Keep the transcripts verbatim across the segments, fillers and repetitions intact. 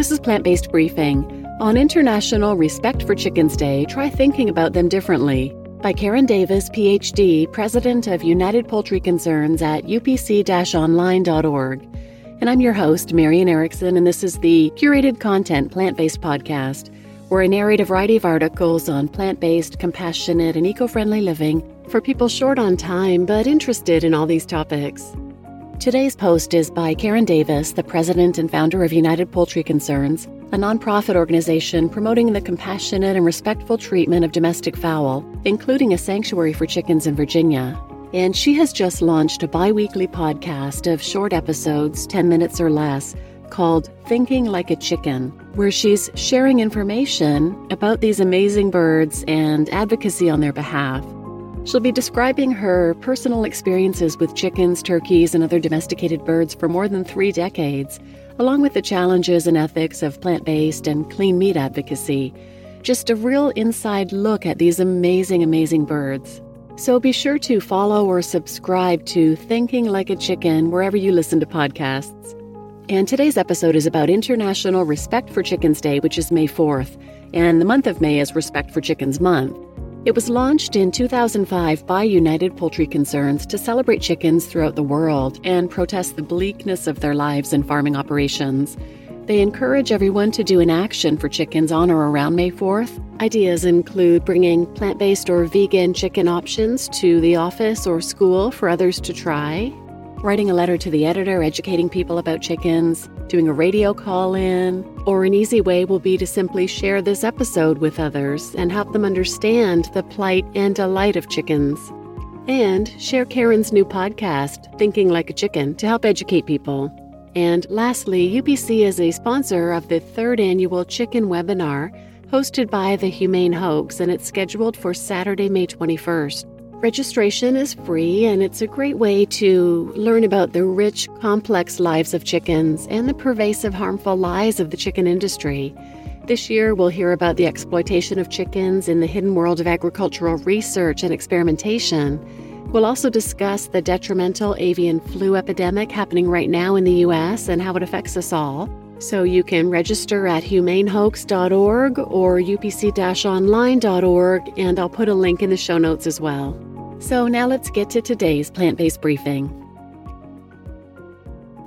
This is Plant-Based Briefing. On International Respect for Chickens Day, try thinking about them differently. By Karen Davis, P H D, President of United Poultry Concerns at u p c dash online dot org. And I'm your host, Marian Erickson, and this is the Curated Content Plant-Based Podcast, where I narrate a variety of articles on plant-based, compassionate, and eco-friendly living for people short on time but interested in all these topics. Today's post is by Karen Davis, the president and founder of United Poultry Concerns, a nonprofit organization promoting the compassionate and respectful treatment of domestic fowl, including a sanctuary for chickens in Virginia. And she has just launched a bi-weekly podcast of short episodes, ten minutes or less, called Thinking Like a Chicken, where she's sharing information about these amazing birds and advocacy on their behalf. She'll be describing her personal experiences with chickens, turkeys, and other domesticated birds for more than three decades, along with the challenges and ethics of plant-based and clean meat advocacy. Just a real inside look at these amazing, amazing birds. So be sure to follow or subscribe to Thinking Like a Chicken wherever you listen to podcasts. And today's episode is about International Respect for Chickens Day, which is May fourth, and the month of May is Respect for Chickens Month. It was launched in two thousand five by United Poultry Concerns to celebrate chickens throughout the world and protest the bleakness of their lives in farming operations. They encourage everyone to do an action for chickens on or around May fourth. Ideas include bringing plant-based or vegan chicken options to the office or school for others to try, writing a letter to the editor educating people about chickens, doing a radio call-in, or an easy way will be to simply share this episode with others and help them understand the plight and delight of chickens. And share Karen's new podcast, Thinking Like a Chicken, to help educate people. And lastly, U P C is a sponsor of the third annual Chicken Webinar, hosted by The Humane Hoax, and it's scheduled for Saturday, May twenty-first. Registration is free, and it's a great way to learn about the rich, complex lives of chickens and the pervasive, harmful lies of the chicken industry. This year, we'll hear about the exploitation of chickens in the hidden world of agricultural research and experimentation. We'll also discuss the detrimental avian flu epidemic happening right now in the U S and how it affects us all. So you can register at humane hoax dot org or u p c dash online dot org, and I'll put a link in the show notes as well. So now let's get to today's plant-based briefing.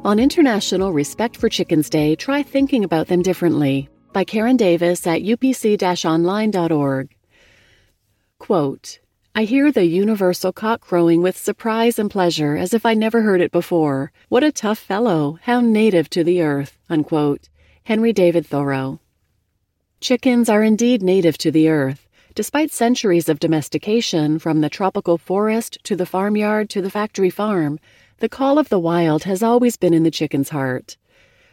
On International Respect for Chickens Day, try thinking about them differently. By Karen Davis at u p c dash online dot org. Quote, I hear the universal cock crowing with surprise and pleasure as if I never heard it before. What a tough fellow, how native to the earth, unquote. Henry David Thoreau. Chickens are indeed native to the earth. Despite centuries of domestication, from the tropical forest to the farmyard to the factory farm, the call of the wild has always been in the chicken's heart.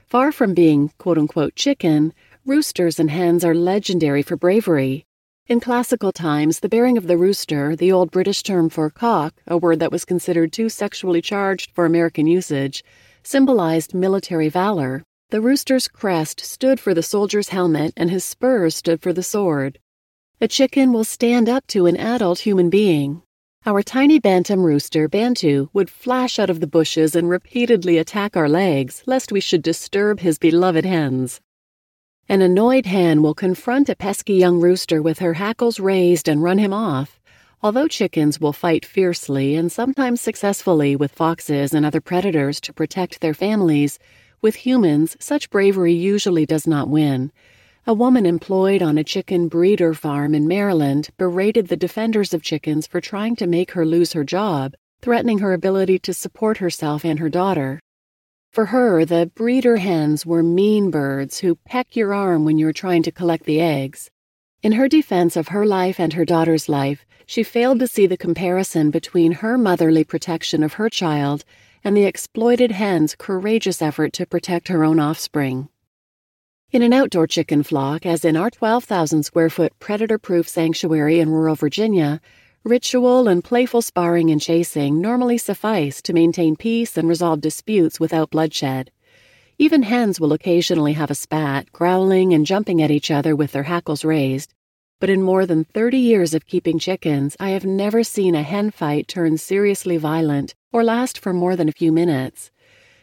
Far from being, quote-unquote, chicken, roosters and hens are legendary for bravery. In classical times, the bearing of the rooster, the old British term for cock, a word that was considered too sexually charged for American usage, symbolized military valor. The rooster's crest stood for the soldier's helmet, and his spurs stood for the sword. A chicken will stand up to an adult human being. Our tiny bantam rooster, Bantu, would flash out of the bushes and repeatedly attack our legs, lest we should disturb his beloved hens. An annoyed hen will confront a pesky young rooster with her hackles raised and run him off, although chickens will fight fiercely and sometimes successfully with foxes and other predators to protect their families. With humans, such bravery usually does not win. A woman employed on a chicken breeder farm in Maryland berated the defenders of chickens for trying to make her lose her job, threatening her ability to support herself and her daughter. For her, the breeder hens were mean birds who peck your arm when you're trying to collect the eggs. In her defense of her life and her daughter's life, she failed to see the comparison between her motherly protection of her child and the exploited hen's courageous effort to protect her own offspring. In an outdoor chicken flock, as in our twelve thousand square foot predator-proof sanctuary in rural Virginia, ritual and playful sparring and chasing normally suffice to maintain peace and resolve disputes without bloodshed. Even hens will occasionally have a spat, growling and jumping at each other with their hackles raised. But in more than thirty years of keeping chickens, I have never seen a hen fight turn seriously violent or last for more than a few minutes.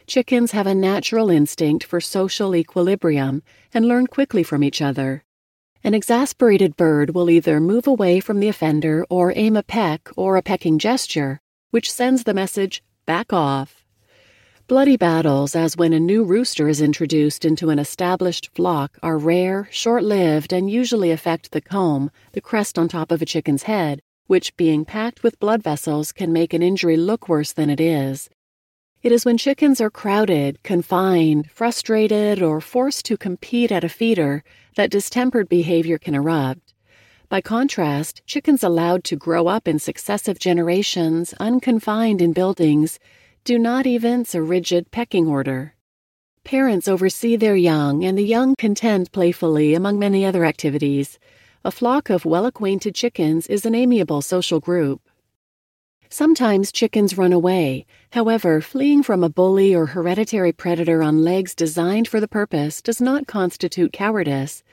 Chickens have a natural instinct for social equilibrium and learn quickly from each other. An exasperated bird will either move away from the offender or aim a peck or a pecking gesture, which sends the message, back off. Bloody battles, as when a new rooster is introduced into an established flock, are rare, short-lived, and usually affect the comb, the crest on top of a chicken's head, which, being packed with blood vessels, can make an injury look worse than it is. It is when chickens are crowded, confined, frustrated, or forced to compete at a feeder that distempered behavior can erupt. By contrast, chickens allowed to grow up in successive generations, unconfined in buildings, do not evince a rigid pecking order. Parents oversee their young, and the young contend playfully among many other activities. A flock of well-acquainted chickens is an amiable social group. Sometimes chickens run away. However, fleeing from a bully or hereditary predator on legs designed for the purpose does not constitute cowardice.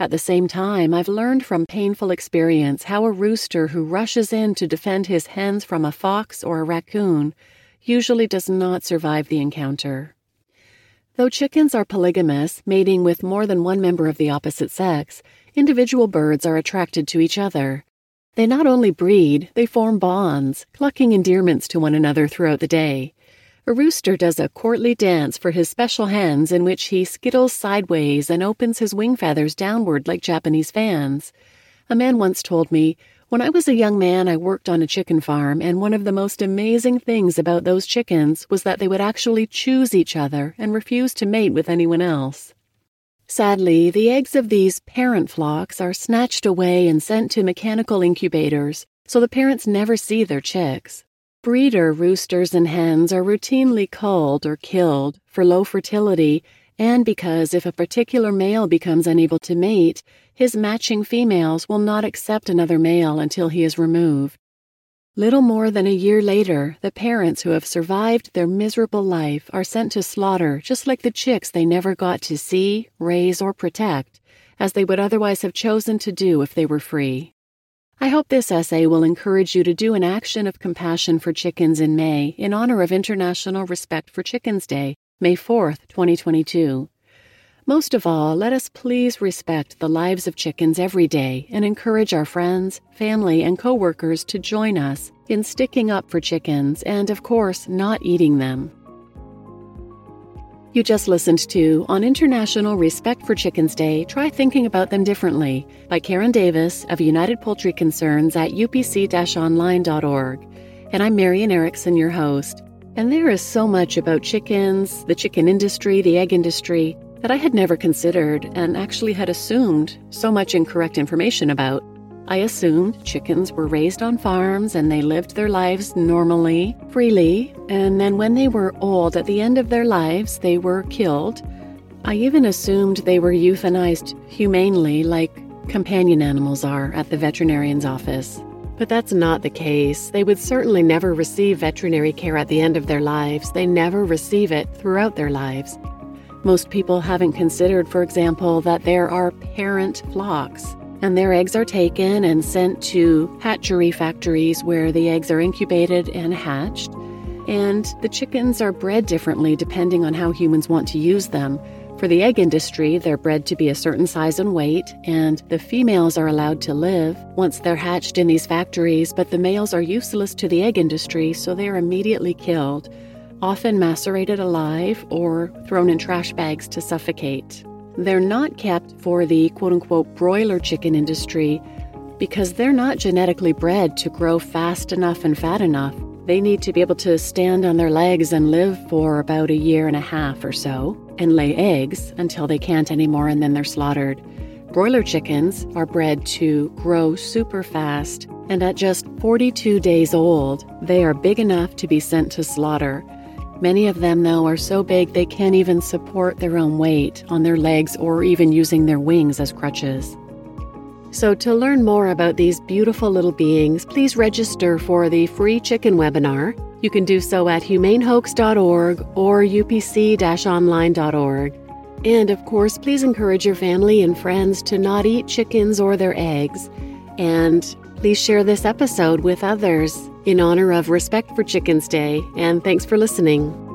At the same time, I've learned from painful experience how a rooster who rushes in to defend his hens from a fox or a raccoon usually does not survive the encounter. Though chickens are polygamous, mating with more than one member of the opposite sex, individual birds are attracted to each other. They not only breed, they form bonds, clucking endearments to one another throughout the day. A rooster does a courtly dance for his special hens in which he skittles sideways and opens his wing feathers downward like Japanese fans. A man once told me, "When I was a young man, I worked on a chicken farm, and one of the most amazing things about those chickens was that they would actually choose each other and refuse to mate with anyone else." Sadly, the eggs of these parent flocks are snatched away and sent to mechanical incubators, so the parents never see their chicks. Breeder roosters and hens are routinely culled or killed for low fertility, and because if a particular male becomes unable to mate, his matching females will not accept another male until he is removed. Little more than a year later, the parents who have survived their miserable life are sent to slaughter just like the chicks they never got to see, raise, or protect, as they would otherwise have chosen to do if they were free. I hope this essay will encourage you to do an action of compassion for chickens in May in honor of International Respect for Chickens Day, May fourth, twenty twenty-two. Most of all, let us please respect the lives of chickens every day and encourage our friends, family, and co-workers to join us in sticking up for chickens and, of course, not eating them. You just listened to, on International Respect for Chickens Day, Try Thinking About Them Differently, by Karen Davis of United Poultry Concerns at u p c dash online dot org. And I'm Marian Erickson, your host. And there is so much about chickens, the chicken industry, the egg industry, that I had never considered and actually had assumed so much incorrect information about. I assumed chickens were raised on farms and they lived their lives normally, freely, and then when they were old, at the end of their lives, they were killed. I even assumed they were euthanized humanely like companion animals are at the veterinarian's office. But that's not the case. They would certainly never receive veterinary care at the end of their lives. They never receive it throughout their lives. Most people haven't considered, for example, that there are parent flocks, and their eggs are taken and sent to hatchery factories where the eggs are incubated and hatched, and the chickens are bred differently depending on how humans want to use them. For the egg industry, they're bred to be a certain size and weight, and the females are allowed to live once they're hatched in these factories, but the males are useless to the egg industry, so they're immediately killed, often macerated alive or thrown in trash bags to suffocate. They're not kept for the quote-unquote broiler chicken industry because they're not genetically bred to grow fast enough and fat enough. They need to be able to stand on their legs and live for about a year and a half or so and lay eggs until they can't anymore, and then they're slaughtered. Broiler chickens are bred to grow super fast, and at just forty-two days old, they are big enough to be sent to slaughter. Many of them, though, are so big they can't even support their own weight on their legs or even using their wings as crutches. So to learn more about these beautiful little beings, please register for the free chicken webinar. You can do so at humane hoax dot org or u p c dash online dot org. And, of course, please encourage your family and friends to not eat chickens or their eggs. And please share this episode with others in honor of Respect for Chickens Day, and thanks for listening.